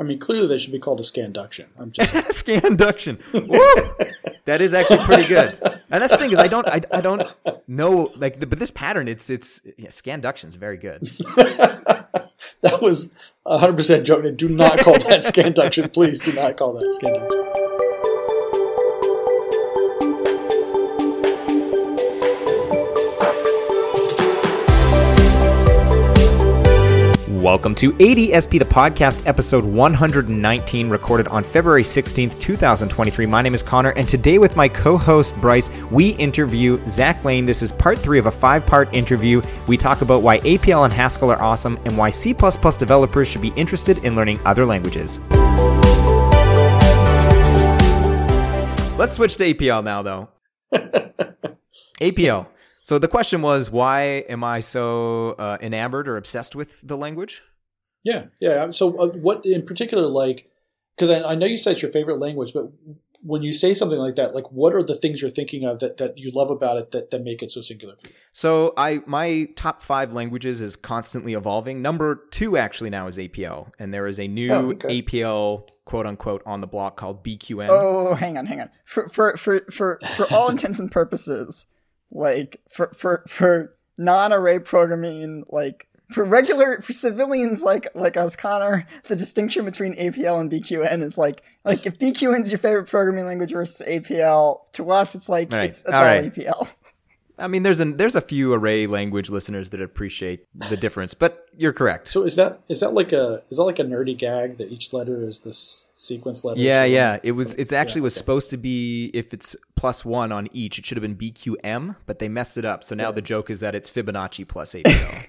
I mean, clearly they should be called a scanduction. I'm just scanduction. Woo! That is actually pretty good. And that's the thing is, I don't know, like, but this pattern, it's scanduction is very good. That was 100% joking. Do not call that scanduction, please. Do not call that scanduction. Welcome to ADSP, the podcast, episode 119, recorded on February 16th, 2023. My name is Connor, and today with my co-host, Bryce, we interview Zach Lane. This is part 3 of a 5-part interview. We talk about why APL and Haskell are awesome and why C++ developers should be interested in learning other languages. Let's switch to APL now, though. APL. So the question was, why am I so enamored or obsessed with the language? Yeah. So what in particular, like, because I know you said it's your favorite language, but when you say something like that, like, what are the things you're thinking of that you love about it that make it so singular for you? So my top 5 languages is constantly evolving. Number 2 actually now is APL, and there is a new APL quote unquote on the block called BQN. Oh, hang on. For all intents and purposes. Like for non-array programming, like for civilians like us, Connor, the distinction between APL and BQN is like if BQN is your favorite programming language versus APL, to us it's like all right. It's all right. APL. I mean, there's a few array language listeners that appreciate the difference, but you're correct. So is that like a nerdy gag that each letter is this sequence letter? Yeah. It was supposed to be, if it's +1 on each, it should have been BQM, but they messed it up. So now the joke is that it's Fibonacci plus APL,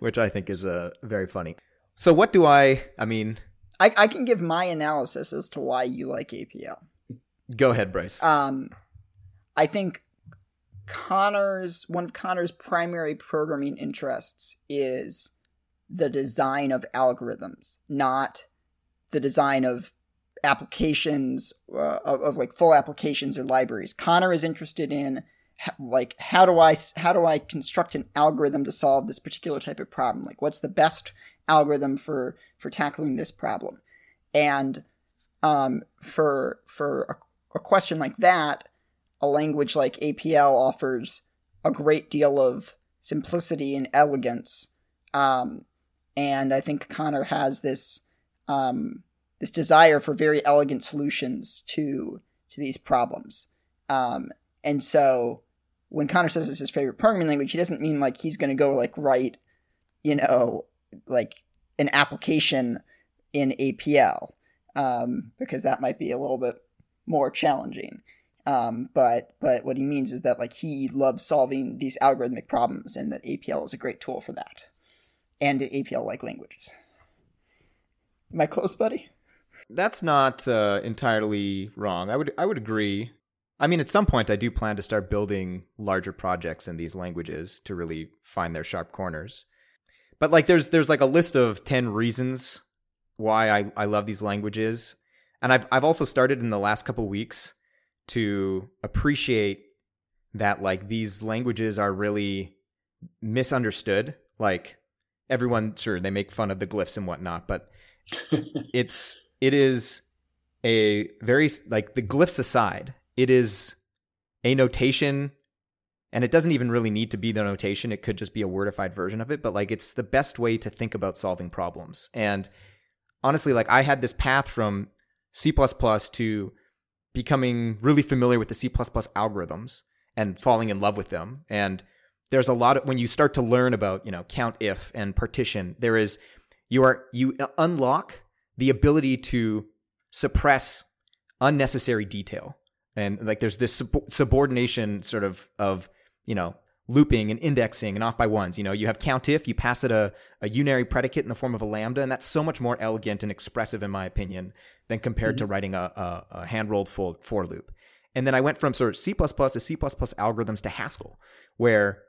which I think is very funny. So what do I mean? I can give my analysis as to why you like APL. Go ahead, Bryce. I think one of Connor's primary programming interests is the design of algorithms, not the design of applications, of like full applications or libraries. Connor is interested in like how do I construct an algorithm to solve this particular type of problem? Like, what's the best algorithm for tackling this problem? And for a question like that, a language like APL offers a great deal of simplicity and elegance, and I think Connor has this desire for very elegant solutions to these problems. And so, when Connor says it's his favorite programming language, he doesn't mean like he's going to go like write, like an application in APL, because that might be a little bit more challenging. But what he means is that like he loves solving these algorithmic problems, and that APL is a great tool for that, and APL-like languages. Am I close, buddy? That's not entirely wrong. I would agree. I mean, at some point, I do plan to start building larger projects in these languages to really find their sharp corners. But like, there's like a list of 10 reasons why I love these languages, and I've also started in the last couple weeks to appreciate that like these languages are really misunderstood. Like everyone, sure, they make fun of the glyphs and whatnot, but it is a very, like, the glyphs aside, it is a notation, and it doesn't even really need to be the notation. It could just be a wordified version of it, but like it's the best way to think about solving problems. And honestly, like I had this path from C++ to becoming really familiar with the C++ algorithms and falling in love with them. And there's a lot of, when you start to learn about, count if and partition, you unlock the ability to suppress unnecessary detail. And like there's this subordination sort of looping and indexing and off by ones. You have count if, you pass it a unary predicate in the form of a lambda, and that's so much more elegant and expressive, in my opinion, than compared to writing a hand-rolled full for loop. And then I went from sort of C++ to C++ algorithms to Haskell, where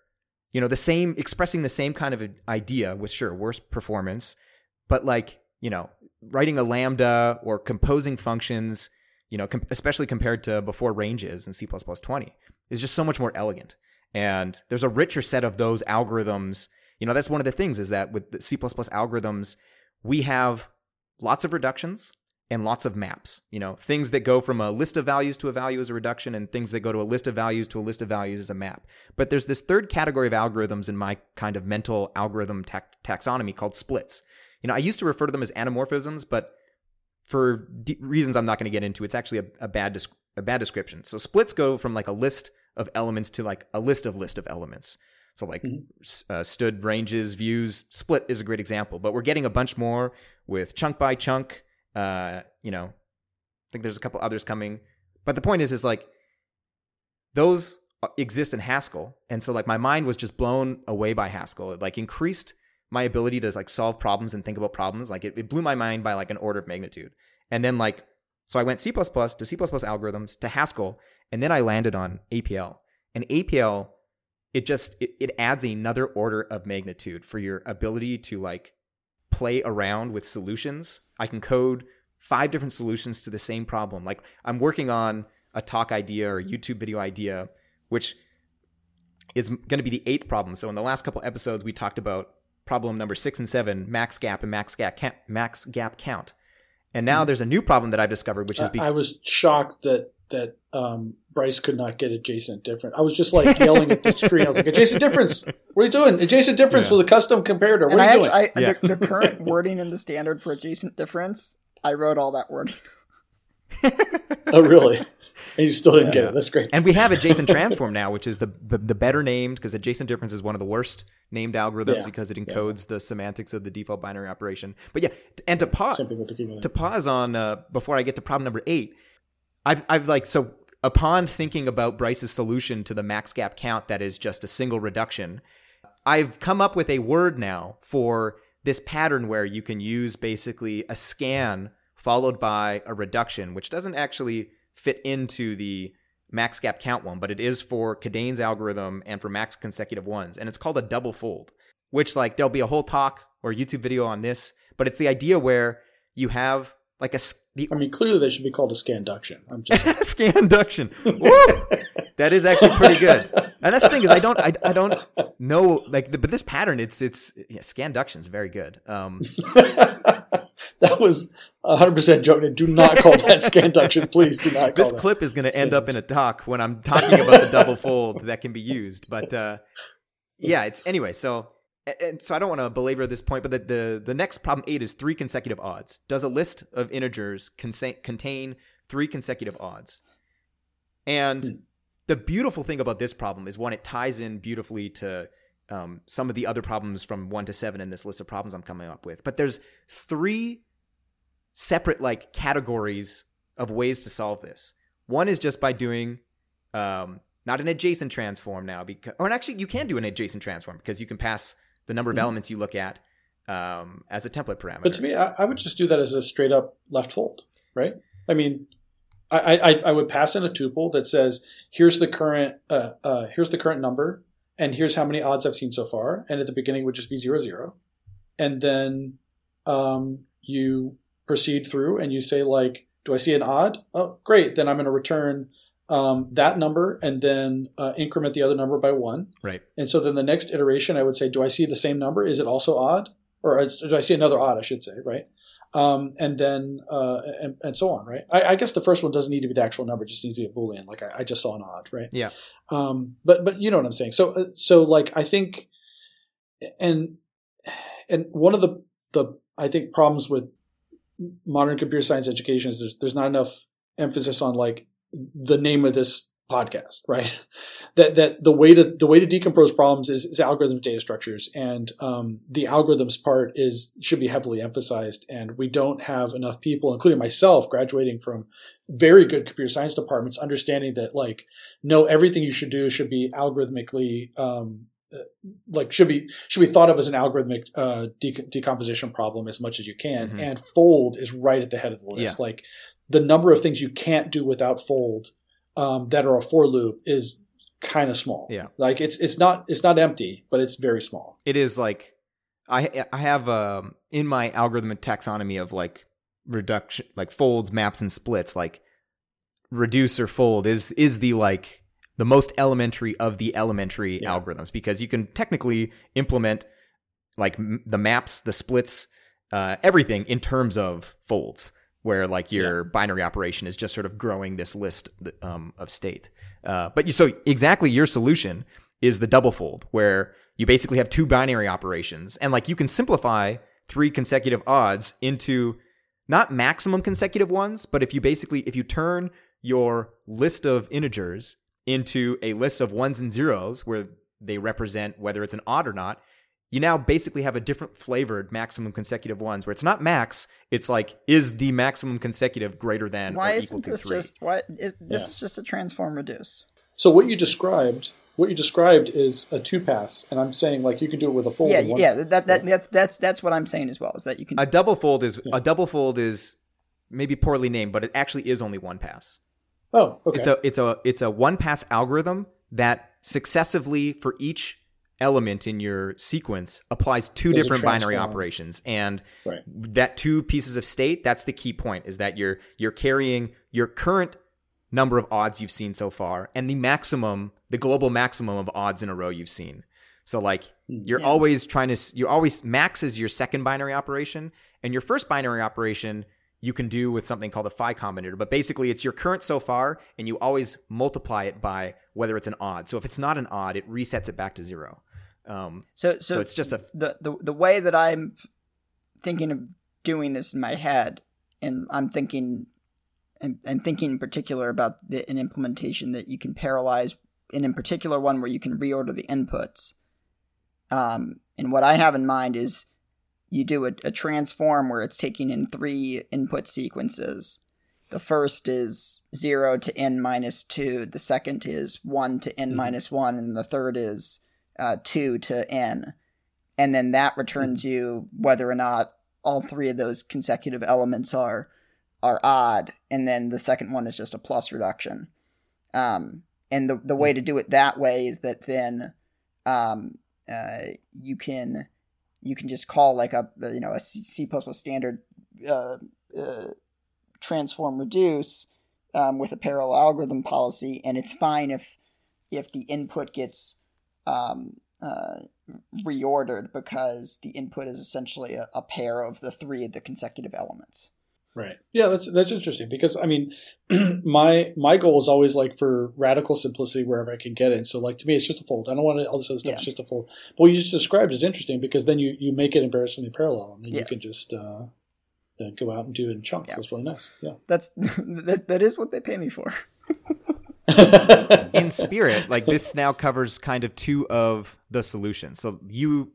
expressing the same kind of idea with sure worse performance, but like writing a lambda or composing functions, especially compared to before ranges in C++20, is just so much more elegant. And there's a richer set of those algorithms. You know, that's one of the things is that with the C++ algorithms, we have lots of reductions and lots of maps, you know, things that go from a list of values to a value is a reduction, and things that go to a list of values to a list of values is a map. But there's this third category of algorithms in my kind of mental algorithm taxonomy called splits. You know, I used to refer to them as anamorphisms, but for reasons I'm not going to get into, it's actually a bad description. So splits go from like a list of elements to like a list of elements. So like stood, ranges, views, split is a great example, but we're getting a bunch more with chunk by chunk. You know, I think there's a couple others coming, but the point is like those exist in Haskell. And so like my mind was just blown away by Haskell. It like increased my ability to like solve problems and think about problems. Like it blew my mind by like an order of magnitude. And then like, so I went C++ to C++ algorithms to Haskell, and then I landed on APL. And APL, it adds another order of magnitude for your ability to like play around with solutions. I can code 5 different solutions to the same problem. Like I'm working on a talk idea or a YouTube video idea, which is going to be the 8th problem. So in the last couple episodes, we talked about problem number 6 and 7, max gap and max gap count. And now there's a new problem that I've discovered, which is I was shocked that Bryce could not get adjacent difference. I was just like yelling at the screen. I was like, adjacent difference. What are you doing? Adjacent difference with a custom comparator. What are you doing? The current wording in the standard for adjacent difference, I wrote all that word. Oh, really? And you still didn't get it. That's great. And we have adjacent transform now, which is the better named, because adjacent difference is one of the worst named algorithms because it encodes the semantics of the default binary operation. But yeah, and to pause on before I get to problem number 8, I've like, so upon thinking about Bryce's solution to the max gap count that is just a single reduction, I've come up with a word now for this pattern where you can use basically a scan followed by a reduction, which doesn't actually fit into the max gap count one, but it is for Kadane's algorithm and for max consecutive ones. And it's called a double fold, which like there'll be a whole talk or YouTube video on this, but it's the idea where you have like clearly they should be called a scanduction. I'm just scanduction. Woo! That is actually pretty good. And that's the thing is I don't know like but this pattern scanduction is very good. That was 100% joking. Do not call that scanduction. Please do not call that. This clip is going to end up in a talk when I'm talking about the double fold that can be used. But so I don't want to belabor this point, but the next problem 8 is 3 consecutive odds. Does a list of integers contain 3 consecutive odds? And the beautiful thing about this problem is, one, it ties in beautifully to some of the other problems from 1 to 7 in this list of problems I'm coming up with. But there's 3 separate like categories of ways to solve this. One is just by doing not an adjacent transform now, actually you can do an adjacent transform because you can pass the number of elements you look at as a template parameter. But to me, I would just do that as a straight up left fold, right? I mean, I would pass in a tuple that says here's the current number and here's how many odds I've seen so far, and at the beginning would just be 0, 0, and then you proceed through and you say like, do I see an odd? Oh, great. Then I'm going to return that number and then increment the other number by 1. Right. And so then the next iteration, I would say, do I see the same number? Is it also odd? Or do I see another odd, I should say, right? And then and so on, right? I guess the first one doesn't need to be the actual number. It just needs to be a Boolean. Like I just saw an odd, right? Yeah. But you know what I'm saying. So like I think – and one of the I think problems with modern computer science education is there's not enough emphasis on like the name of this podcast, right? That the way to decompose problems is algorithms, data structures, and the algorithms part should be heavily emphasized. And we don't have enough people, including myself, graduating from very good computer science departments, understanding that like no, everything you should do should be algorithmically like should be thought of as an algorithmic decomposition problem as much as you can. Mm-hmm. And fold is right at the head of the list. Yeah. Like the number of things you can't do without fold that are a for loop is kind of small. Yeah. Like it's not empty, but it's very small. It is like I have in my algorithmic taxonomy of like reduction, like folds, maps, and splits, like reduce or fold is the like the most elementary of the elementary algorithms, because you can technically implement like the maps, the splits, everything in terms of folds, where like your binary operation is just sort of growing this list of state. So exactly your solution is the double fold, where you basically have two binary operations, and like you can simplify three consecutive odds into not maximum consecutive ones, but if you turn your list of integers into a list of ones and zeros where they represent whether it's an odd or not, you now basically have a different flavored maximum consecutive ones, where it's not max, it's like, is the maximum consecutive greater than or equal to 3? This is just a transform reduce. So what you described is a two pass, and I'm saying like you can do it with a fold. That's what I'm saying as well, is that you can. A double fold is maybe poorly named, but it actually is only one pass. Oh, okay. It's a one pass algorithm that successively for each element in your sequence applies there's different binary operations, and that two pieces of state, that's the key point, is that you're carrying your current number of odds you've seen so far and the global maximum of odds in a row you've seen. So like you're always max is your second binary operation, and your first binary operation you can do with something called a phi combinator, but basically it's your current so far and you always multiply it by whether it's an odd. So if it's not an odd, it resets it back to zero. So it's just the way that I'm thinking of doing this in my head, and I'm thinking in particular about an implementation that you can parallelize, and in particular one where you can reorder the inputs. And what I have in mind is you do a transform where it's taking in three input sequences. The first is 0 to n minus 2. The second is 1 to n minus 1. And the third is 2 to n. And then that returns you whether or not all three of those consecutive elements are odd. And then the second one is just a plus reduction. And the way to do it that way is that then you can just call like a C++ standard transform reduce with a parallel algorithm policy, and it's fine if the input gets reordered, because the input is essentially a pair of the three of the consecutive elements. Right. Yeah, that's interesting, because I mean, my goal is always like for radical simplicity wherever I can get it. So like to me, it's just a fold. I don't want all this other stuff. Yeah. It's just a fold. But what you just described is interesting, because then you make it embarrassingly parallel, and then you can just go out and do it in chunks. Yeah. That's really nice. Yeah. That is what they pay me for. In spirit, like this now covers kind of two of the solutions. So you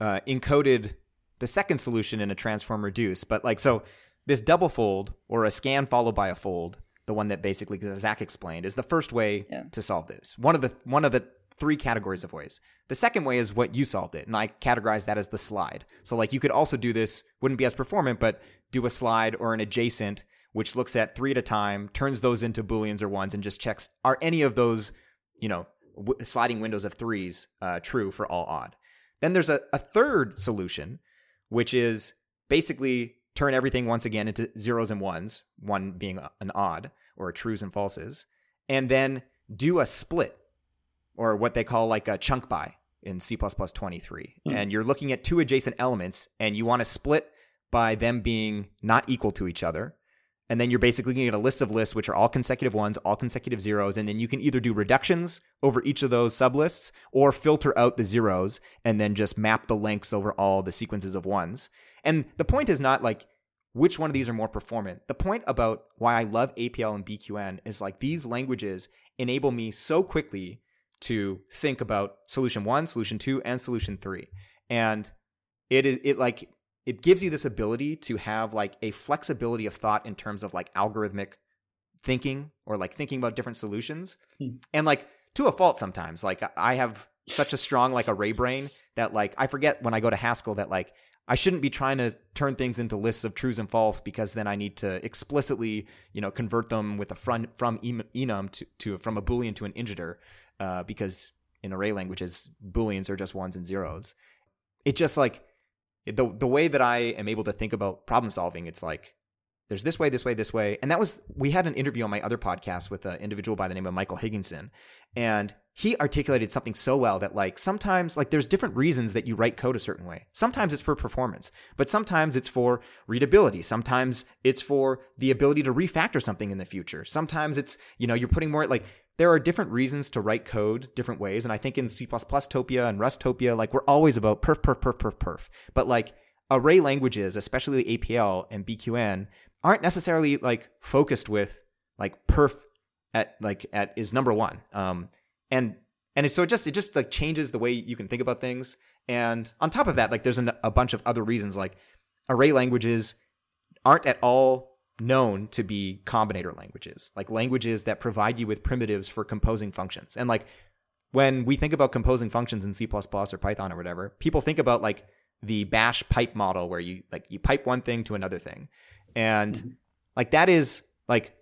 encoded the second solution in a transform reduce, but like so. This double fold, or a scan followed by a fold, the one that basically Zach explained, is the first way to solve this. One of the three categories of ways. The second way is what you solved it, and I categorize that as the slide. So like you could also do this, wouldn't be as performant, but do a slide or an adjacent, which looks at three at a time, turns those into Booleans or ones, and just checks, are any of those, sliding windows of threes true for all odd? Then there's a third solution, which is basically turn everything once again into zeros and ones, one being an odd, or trues and falses, and then do a split, or what they call like a chunk by in C++ 23. Mm. And you're looking at two adjacent elements, and you want to split by them being not equal to each other. And then you're basically going to get a list of lists, which are all consecutive ones, all consecutive zeros. And then you can either do reductions over each of those sublists, or filter out the zeros and then just map the lengths over all the sequences of ones. And the point is not like which one of these are more performant. The point about why I love APL and BQN is like these languages enable me so quickly to think about solution 1, solution 2, and solution 3. And it gives you this ability to have like a flexibility of thought in terms of like algorithmic thinking, or like thinking about different solutions. And like to a fault sometimes, like I have such a strong like array brain that like I forget when I go to Haskell that like I shouldn't be trying to turn things into lists of trues and false, because then I need to explicitly, convert them with a from enum to from a Boolean to an integer, because in array languages, Booleans are just ones and zeros. It just like the way that I am able to think about problem solving, it's like there's this way. And that was, we had an interview on my other podcast with an individual by the name of Michael Higginson. And he articulated something so well that like, sometimes like there's different reasons that you write code a certain way. Sometimes it's for performance, but sometimes it's for readability. Sometimes it's for the ability to refactor something in the future. Sometimes it's, you know, you're putting more like, there are different reasons to write code different ways. And I think in C++-topia and Rust-topia, like we're always about perf. But like array languages, especially APL and BQN, aren't necessarily like focused with like perf is number one. And so it just like changes the way you can think about things. And on top of that, like there's a bunch of other reasons, like array languages aren't at all known to be combinator languages, like languages that provide you with primitives for composing functions. And like when we think about composing functions in C++ or Python or whatever, people think about like the bash pipe model where you pipe one thing to another thing. And like that is like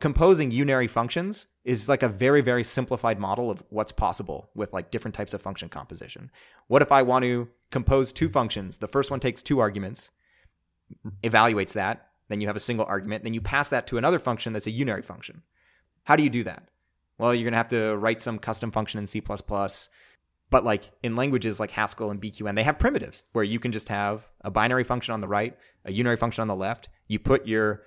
composing unary functions is like a very, very simplified model of what's possible with like different types of function composition. What if I want to compose two functions? The first one takes two arguments, evaluates that, then you have a single argument, then you pass that to another function that's a unary function. How do you do that? Well, you're going to have to write some custom function in C++. But like in languages like Haskell and BQN, they have primitives where you can just have a binary function on the right, a unary function on the left. You put your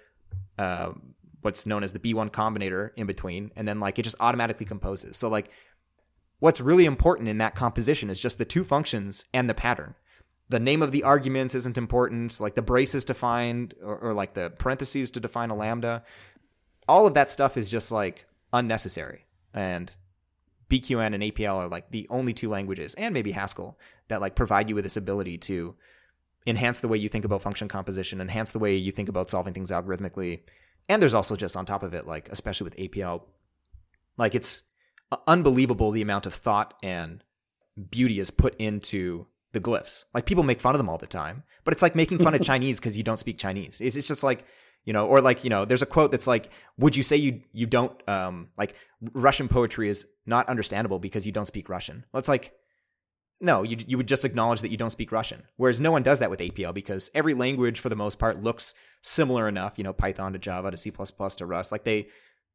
what's known as the B1 combinator in between, and then like it just automatically composes. So like what's really important in that composition is just the two functions and the pattern. The name of the arguments isn't important, like the braces defined or like the parentheses to define a lambda. All of that stuff is just like unnecessary. And BQN and APL are like the only two languages, and maybe Haskell, that like provide you with this ability to enhance the way you think about function composition, enhance the way you think about solving things algorithmically. And there's also just on top of it, like especially with APL, like it's unbelievable the amount of thought and beauty is put into the glyphs. Like people make fun of them all the time, but it's like making fun of Chinese because you don't speak Chinese. It's just like, you know, or like, you know, there's a quote that's like, would you say you don't, like Russian poetry is not understandable because you don't speak Russian? Well, it's like, no, you would just acknowledge that you don't speak Russian. Whereas no one does that with APL because every language for the most part looks similar enough, you know, Python to Java to C++ to Rust. Like they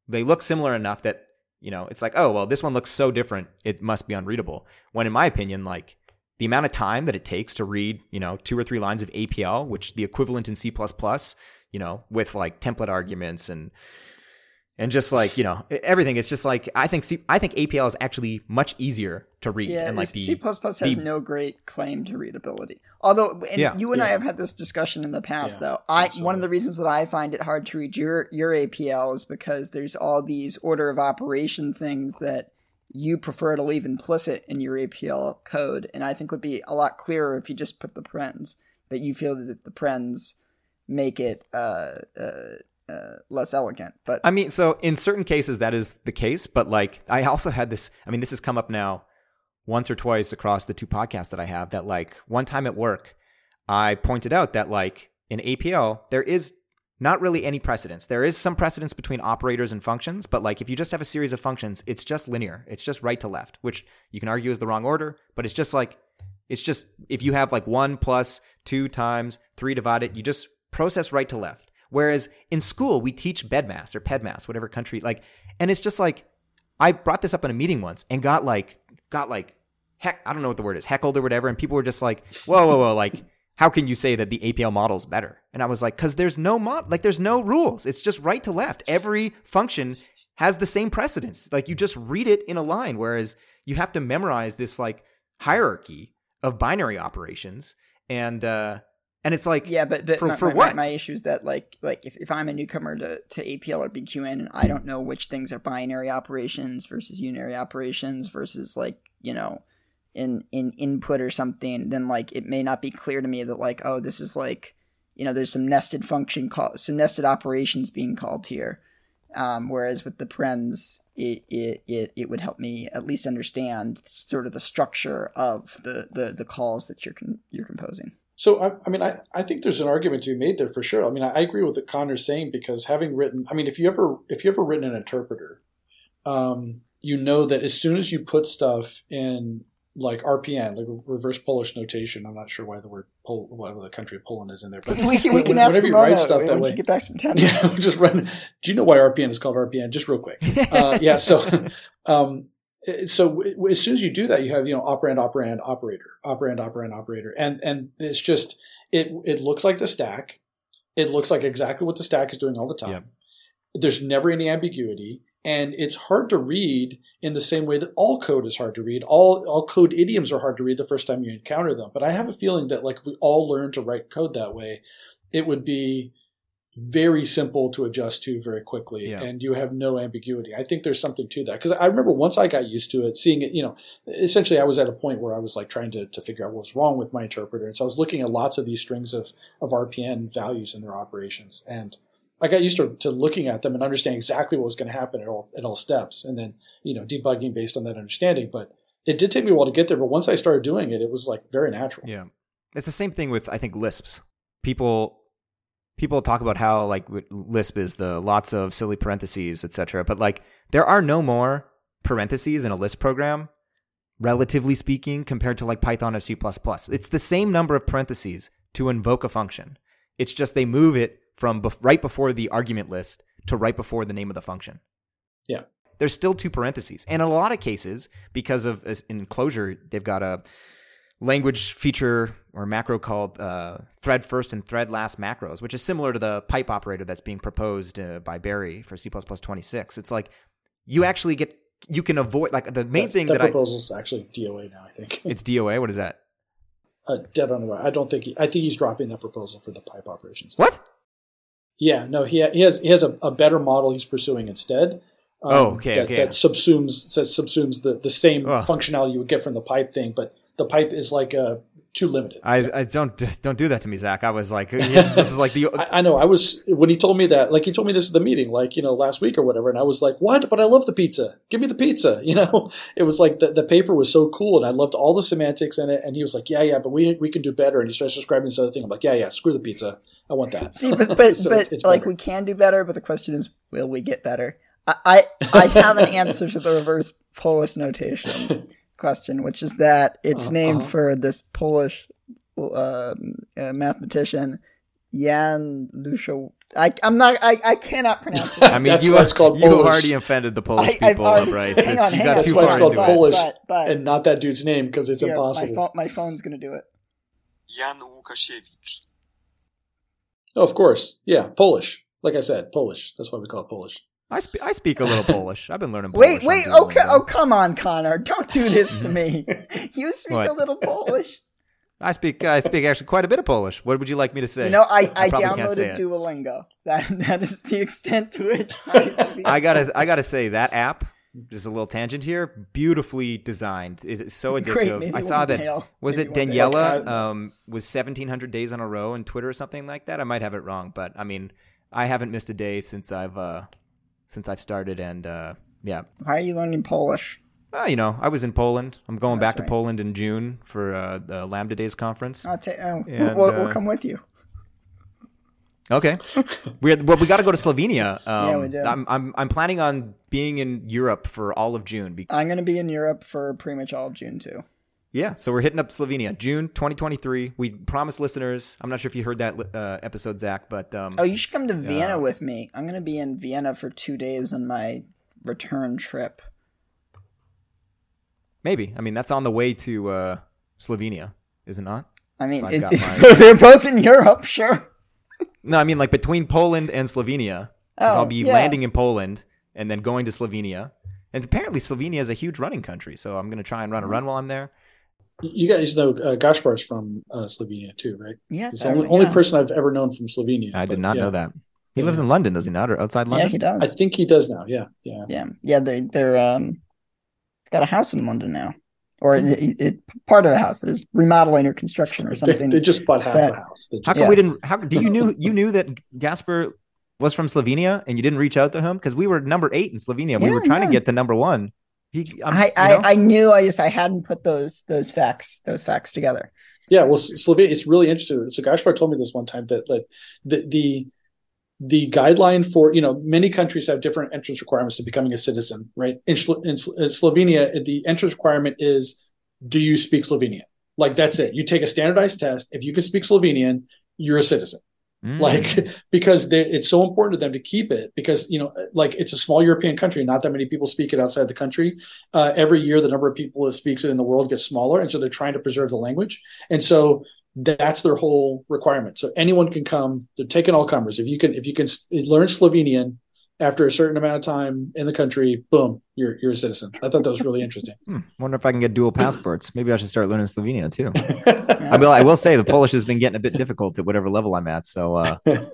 look similar enough that, you know, it's like, oh, well, this one looks so different, it must be unreadable. When in my opinion, like the amount of time that it takes to read, you know, 2 or 3 lines of APL, which the equivalent in C++, you know, with like template arguments and just like, you know, everything. It's just like, I think APL is actually much easier to read. Yeah, and like C++ has no great claim to readability. Although, and yeah, you and I have had this discussion in the past, though. One of the reasons that I find it hard to read your APL is because there's all these order of operation things that you prefer to leave implicit in your APL code. And I think would be a lot clearer if you just put the parens, but you feel that the parens make it less elegant. But I mean, so in certain cases that is the case, but like I also had this, I mean, this has come up now once or twice across the two podcasts that I have, that like one time at work, I pointed out that like in APL, there is not really any precedence. There is some precedence between operators and functions, but like if you just have a series of functions, it's just linear. It's just right to left, which you can argue is the wrong order, but it's just like, it's just, if you have like 1 + 2 × 3 divided, you just process right to left. Whereas in school, we teach bedmass or pedmass, whatever country, like, and it's just like, I brought this up in a meeting once and got like, heck, I don't know what the word is, heckled or whatever. And people were just like, whoa, like, how can you say that the APL model's better? And I was like, because there's no model, like there's no rules. It's just right to left. Every function has the same precedence. Like you just read it in a line, whereas you have to memorize this like hierarchy of binary operations. And it's like, yeah, but my issue is that like if I'm a newcomer to APL or BQN and I don't know which things are binary operations versus unary operations versus like, you know, in input or something, then like it may not be clear to me that like, oh, this is like, you know, there's some nested function call, some nested operations being called here. Whereas with the parens, it would help me at least understand sort of the structure of the calls that you're composing. So, I mean, I think there's an argument to be made there for sure. I mean, I agree with what Connor's saying because having written – I mean, if you ever written an interpreter, you know that as soon as you put stuff in like RPN, like reverse Polish notation. I'm not sure why the word why the country of Poland is in there, but we can ask whenever you write stuff that way. Get back some time. Yeah, we'll just run. Do you know why RPN is called RPN? Just real quick. Yeah. So, so as soon as you do that, you have operand, operand, operator, operand, operand, operator, and it's just it looks like the stack. It looks like exactly what the stack is doing all the time. Yep. There's never any ambiguity. And it's hard to read in the same way that all code is hard to read. All code idioms are hard to read the first time you encounter them. But I have a feeling that if we all learned to write code that way, it would be very simple to adjust to very quickly. Yeah. And you have no ambiguity. I think there's something to that. Because I remember once I got used to it, seeing it, essentially I was at a point where I was like trying to figure out what was wrong with my interpreter. And so I was looking at lots of these strings of RPN values and their operations. And I got used to looking at them and understanding exactly what was going to happen at all steps, and then debugging based on that understanding. But it did take me a while to get there. But once I started doing it, it was like very natural. Yeah, it's the same thing with I think Lisps. People talk about how like Lisp is the lots of silly parentheses, etc. But like there are no more parentheses in a Lisp program, relatively speaking, compared to like Python or C++. It's the same number of parentheses to invoke a function. It's just they move it from right before the argument list to right before the name of the function. Yeah. There's still two parentheses. And in a lot of cases, because of enclosure, they've got a language feature or macro called thread first and thread last macros, which is similar to the pipe operator that's being proposed by Barry for C++26. It's like you actually get, you can avoid, like the main thing that proposal's actually DOA now, I think. It's DOA? What is that? Dead on the right. I think he's dropping that proposal for the pipe operations. What? Yeah, no, he has a better model he's pursuing instead. That subsumes the same functionality you would get from the pipe thing, but the pipe is like too limited. I don't do that to me, Zach. I was like, yes, this is like the. I know. I was when he told me that, like he told me this at the meeting, like last week or whatever, and I was like, what? But I love the pizza. Give me the pizza. It was like the paper was so cool, and I loved all the semantics in it. And he was like, yeah, but we can do better. And he starts describing this other thing. I'm like, yeah, screw the pizza. I want that. See, but so it's like we can do better, but the question is, will we get better? I have an answer to the reverse Polish notation question, which is that it's named for this Polish mathematician, Jan Łukasiewicz. I cannot pronounce it. I mean, you already offended the Polish people, Bryce. That's too why it's called Polish and not that dude's name because it's impossible. My phone's going to do it. Jan Łukasiewicz. Oh, of course. Yeah, Polish. Like I said, Polish. That's why we call it Polish. I speak a little Polish. I've been learning Polish. Wait, okay. Oh, come on, Connor. Don't do this to me. You speak a little Polish. I speak actually quite a bit of Polish. What would you like me to say? I downloaded Duolingo. That is the extent to which I speak. I gotta say that app, just a little tangent here, beautifully designed. It's so addictive. Great, I saw that. Was it Daniela was 1,700 days on a row on Twitter or something like that? I might have it wrong, but I mean, I haven't missed a day since I've started, and yeah. Why are you learning Polish? I was in Poland. I'm going back to Poland in June for the Lambda Days conference. We'll come with you. Okay. We got to go to Slovenia. Yeah, we do. I'm planning on being in Europe for all of June. I'm going to be in Europe for pretty much all of June too. Yeah, so we're hitting up Slovenia, June 2023. We promised listeners. I'm not sure if you heard that episode, Zach, but you should come to Vienna with me. I'm going to be in Vienna for 2 days on my return trip. Maybe. I mean, that's on the way to Slovenia, is it not? I mean, they're both in Europe, sure. No, I mean like between Poland and Slovenia. Because I'll be landing in Poland and then going to Slovenia. And apparently Slovenia is a huge running country, so I'm going to try and run a run while I'm there. You guys know Gaspar is from Slovenia too, right? Yes. He's the only person I've ever known from Slovenia. I did not know that. He lives in London, does he not? Or outside London? Yeah, he does. I think he does now, yeah. Yeah, they're got a house in London now. Or part of the house. There's remodeling or construction or something. They just bought half the house. You knew that Gaspar was from Slovenia and you didn't reach out to him? Because we were number 8 in Slovenia. We were trying to get to number 1. I knew. I hadn't put those facts together. Yeah. Well, Slovenia, it's really interesting. So Gaspar told me this one time that like the guideline for, many countries have different entrance requirements to becoming a citizen, right? In Slovenia, the entrance requirement is do you speak Slovenian? Like, that's it. You take a standardized test. If you can speak Slovenian, you're a citizen. Like, because it's so important to them to keep it, because, you know, like, it's a small European country. Not that many people speak it outside the country. Every year, the number of people that speaks it in the world gets smaller. And so they're trying to preserve the language. And so that's their whole requirement. So anyone can come. They're taking all comers. If you can learn Slovenian after a certain amount of time in the country, boom, you're a citizen. I thought that was really interesting. Wonder if I can get dual passports. Maybe I should start learning Slovenian too. Yeah. I will say the Polish has been getting a bit difficult at whatever level I'm at. So right,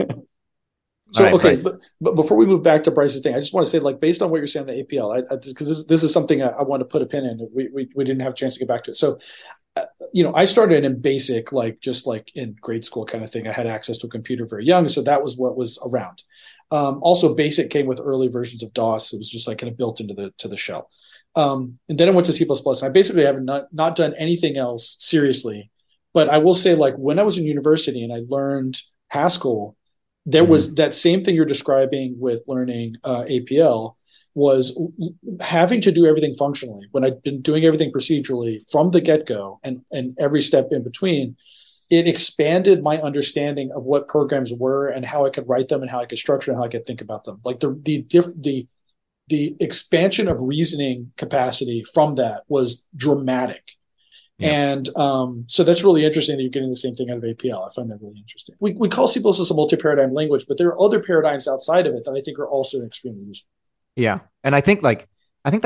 okay, but before we move back to Bryce's thing, I just want to say, like, based on what you're saying on the APL, because this is something I want to put a pin in. We didn't have a chance to get back to it. So, you know, I started in basic, like, just like in grade school kind of thing. I had access to a computer very young, so that was what was around. Also, BASIC came with early versions of DOS. It was just like kind of built into the shell. And then I went to C++, and I basically have not done anything else seriously. But I will say, like, when I was in university and I learned Haskell, there was that same thing you're describing with learning APL, was having to do everything functionally when I'd been doing everything procedurally from the get-go, and every step in between. It expanded my understanding of what programs were and how I could write them and how I could structure and how I could think about them. Like, the expansion of reasoning capacity from that was dramatic. Yeah. And so that's really interesting that you're getting the same thing out of APL. I find that really interesting. We call C++ a multi-paradigm language, but there are other paradigms outside of it that I think are also extremely useful. Yeah. And I think that's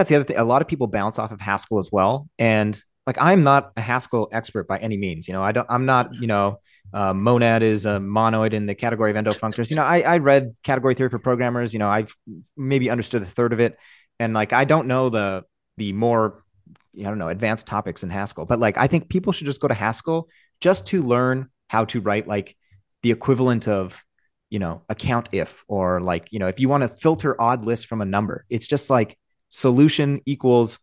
the other thing. A lot of people bounce off of Haskell as well. And like, I'm not a Haskell expert by any means, you know, monad is a monoid in the category of endofunctors. You know, I read category theory for programmers, you know, I've maybe understood a third of it. And like, I don't know the more, I don't know, advanced topics in Haskell, but like, I think people should just go to Haskell just to learn how to write like the equivalent of, you know, a count if, or like, you know, if you want to filter odd lists from a number, it's just like solution equals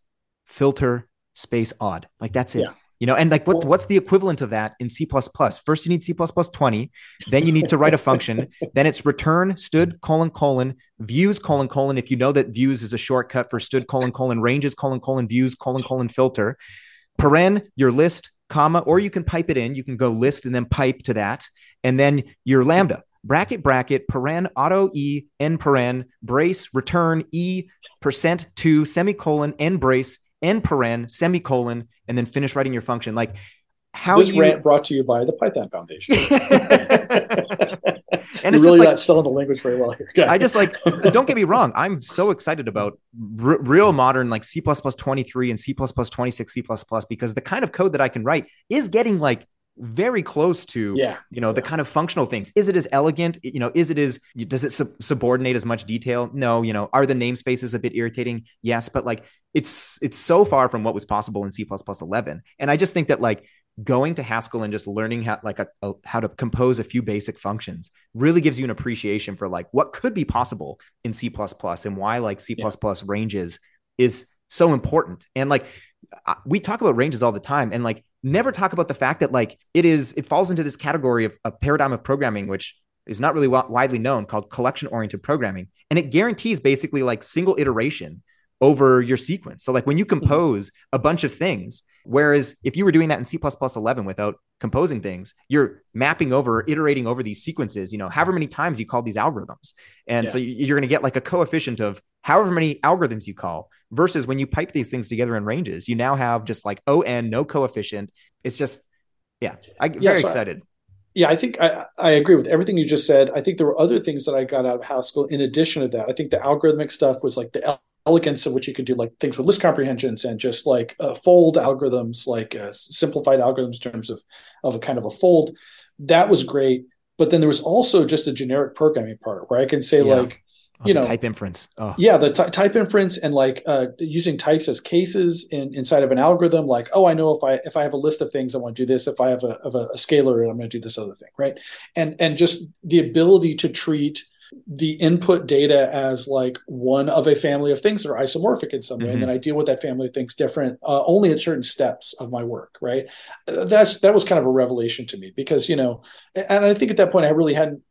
filter space odd. Like, that's it. Yeah. You know, and like, what's the equivalent of that in C++? First, you need C++20, then you need to write a function, then it's return stood : views : if you know that views is a shortcut for stood : ranges : views : filter, paren your list, comma, or you can pipe it in, you can go list and then pipe to that, and then your lambda, bracket, paren, auto E, n paren, brace, return E, %2, : n brace, n paren, : and then finish writing your function. Like, how this rant brought to you by the Python Foundation. And it's really like, not selling the language very well here. I just like, don't get me wrong, I'm so excited about real modern like C++23 and C++26 C++, because the kind of code that I can write is getting like very close to, you know, the kind of functional things. Is it as elegant? You know, does it subordinate as much detail? No. You know, are the namespaces a bit irritating? Yes. But like, it's so far from what was possible in C++11. And I just think that like going to Haskell and just learning how, like how to compose a few basic functions really gives you an appreciation for like what could be possible in C++ and why like C++ ranges is so important. And like, we talk about ranges all the time and like never talk about the fact that like it falls into this category of a paradigm of programming, which is not really widely known, called collection-oriented programming. And it guarantees basically like single iteration over your sequence. So like when you compose a bunch of things, whereas if you were doing that in C++11 without composing things, you're mapping over, iterating over these sequences, you know, however many times you call these algorithms. And so you're going to get like a coefficient of however many algorithms you call, versus when you pipe these things together in ranges, you now have just like O(n), no coefficient. It's just, I'm very excited. I think I agree with everything you just said. I think there were other things that I got out of Haskell in addition to that. I think the algorithmic stuff was like the elegance of which you could do like things with list comprehensions and just like fold algorithms, like simplified algorithms in terms of a kind of a fold. That was great. But then there was also just a generic programming part where I can say like, you know, type inference. The type inference and like using types as cases inside of an algorithm. Like, I know if I have a list of things, I want to do this. If I have a scalar, I'm going to do this other thing, right? And just the ability to treat the input data as like one of a family of things that are isomorphic in some way, and then I deal with that family of things different only at certain steps of my work, right? That was kind of a revelation to me because, you know, and I think at that point I really hadn't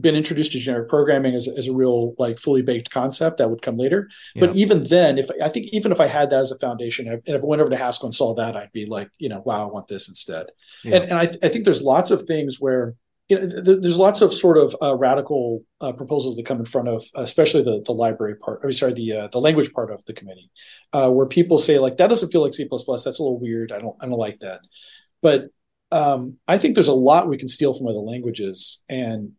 been introduced to generic programming as a real like fully baked concept that would come later. Yeah. But even then, if I had that as a foundation and if I went over to Haskell and saw that, I'd be like, you know, wow, I want this instead. Yeah. And I think there's lots of things where, you know, there's lots of sort of radical proposals that come in front of, especially the library part. I mean, sorry, the language part of the committee, where people say like, that doesn't feel like C++. That's a little weird. I don't like that. But I think there's a lot we can steal from other languages and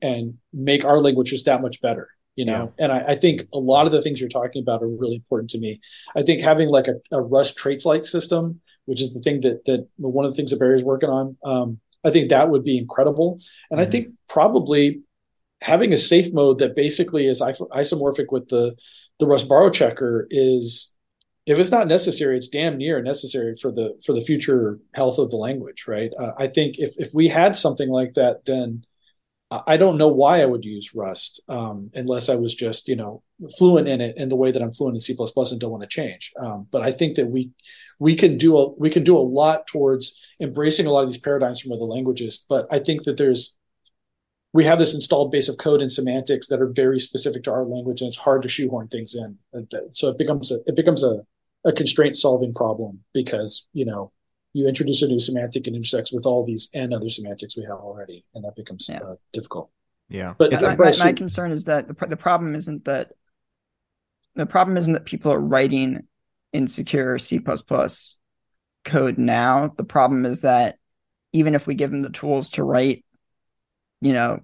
make our languages that much better, you know? Yeah. And I think a lot of the things you're talking about are really important to me. I think having like a Rust traits-like system, which is the thing that one of the things that Barry's working on, I think that would be incredible. And I think probably having a safe mode that basically is isomorphic with the Rust borrow checker is, if it's not necessary, it's damn near necessary for the future health of the language, right? I think if we had something like that, then I don't know why I would use Rust unless I was just, you know, fluent in it in the way that I'm fluent in C++ and don't want to change. But I think that we can do a lot towards embracing a lot of these paradigms from other languages. But I think that we have this installed base of code and semantics that are very specific to our language, and it's hard to shoehorn things in. So it becomes a constraint solving problem because, you know, you introduce a new semantic and intersects with all these and other semantics we have already, and that becomes difficult. Yeah. But my concern is that the problem isn't that people are writing insecure C++ code now. The problem is that even if we give them the tools to write, you know,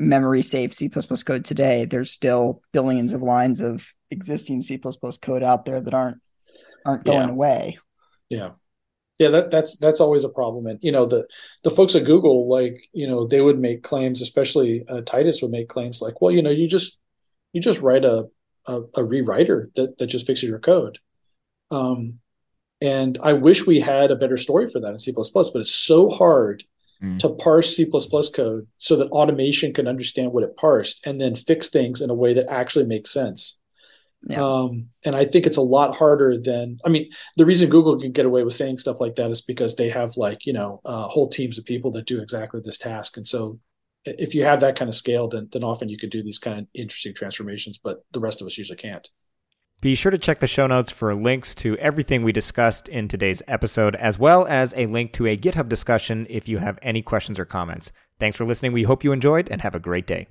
memory safe C++ code today, there's still billions of lines of existing C++ code out there that aren't going away. Yeah. Yeah. That's always a problem. And, you know, the folks at Google, like, you know, they would make claims, especially Titus would make claims like, well, you know, you just write a rewriter that just fixes your code. And I wish we had a better story for that in C++, but it's so hard to parse C++ code so that automation can understand what it parsed and then fix things in a way that actually makes sense. Yeah. And I think it's a lot harder than, I mean, the reason Google can get away with saying stuff like that is because they have like, you know, whole teams of people that do exactly this task. And so if you have that kind of scale, then often you can do these kind of interesting transformations, but the rest of us usually can't. Be sure to check the show notes for links to everything we discussed in today's episode, as well as a link to a GitHub discussion if you have any questions or comments. Thanks for listening. We hope you enjoyed and have a great day.